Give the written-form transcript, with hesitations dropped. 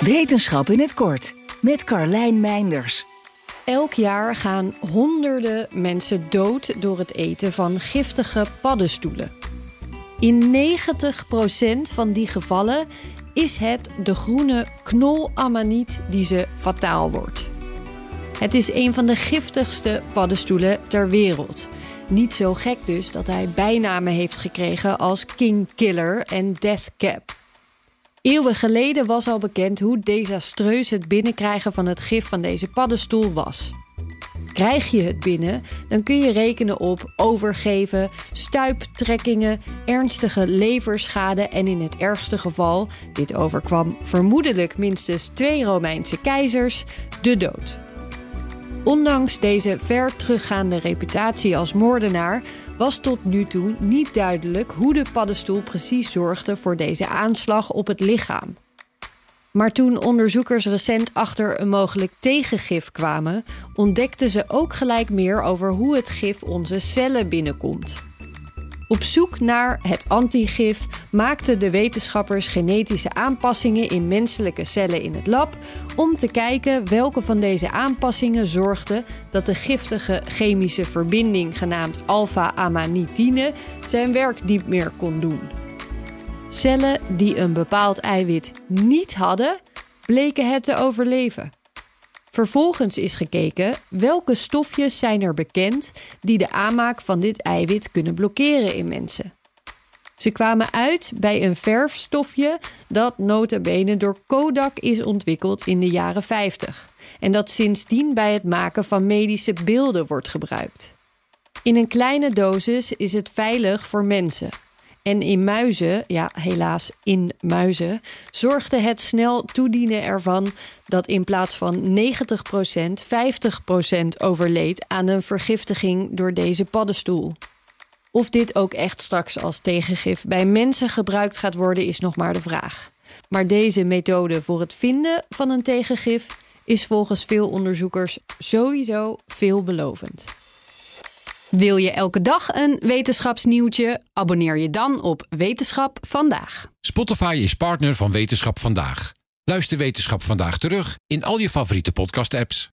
Wetenschap in het kort, met Carlijn Meinders. Elk jaar gaan honderden mensen dood door het eten van giftige paddenstoelen. In 90% van die gevallen is het de groene knolamaniet die ze fataal wordt. Het is een van de giftigste paddenstoelen ter wereld. Niet zo gek dus dat hij bijnamen heeft gekregen als King Killer en Death Cap. Eeuwen geleden was al bekend hoe desastreus het binnenkrijgen van het gif van deze paddenstoel was. Krijg je het binnen, dan kun je rekenen op overgeven, stuiptrekkingen, ernstige leverschade en in het ergste geval, dit overkwam vermoedelijk minstens 2 Romeinse keizers, de dood. Ondanks deze ver teruggaande reputatie als moordenaar was tot nu toe niet duidelijk hoe de paddenstoel precies zorgde voor deze aanslag op het lichaam. Maar toen onderzoekers recent achter een mogelijk tegengif kwamen, ontdekten ze ook gelijk meer over hoe het gif onze cellen binnenkomt. Op zoek naar het antigif maakten de wetenschappers genetische aanpassingen in menselijke cellen in het lab om te kijken welke van deze aanpassingen zorgden dat de giftige chemische verbinding genaamd alfa-amanitine zijn werk niet meer kon doen. Cellen die een bepaald eiwit niet hadden, bleken het te overleven. Vervolgens is gekeken welke stofjes zijn er bekend die de aanmaak van dit eiwit kunnen blokkeren in mensen. Ze kwamen uit bij een verfstofje dat nota bene door Kodak is ontwikkeld in de jaren 50... en dat sindsdien bij het maken van medische beelden wordt gebruikt. In een kleine dosis is het veilig voor mensen. En in muizen, ja helaas in muizen, zorgde het snel toedienen ervan dat in plaats van 90% 50% overleed aan een vergiftiging door deze paddenstoel. Of dit ook echt straks als tegengif bij mensen gebruikt gaat worden is nog maar de vraag. Maar deze methode voor het vinden van een tegengif is volgens veel onderzoekers sowieso veelbelovend. Wil je elke dag een wetenschapsnieuwtje? Abonneer je dan op Wetenschap Vandaag. Spotify is partner van Wetenschap Vandaag. Luister Wetenschap Vandaag terug in al je favoriete podcast-apps.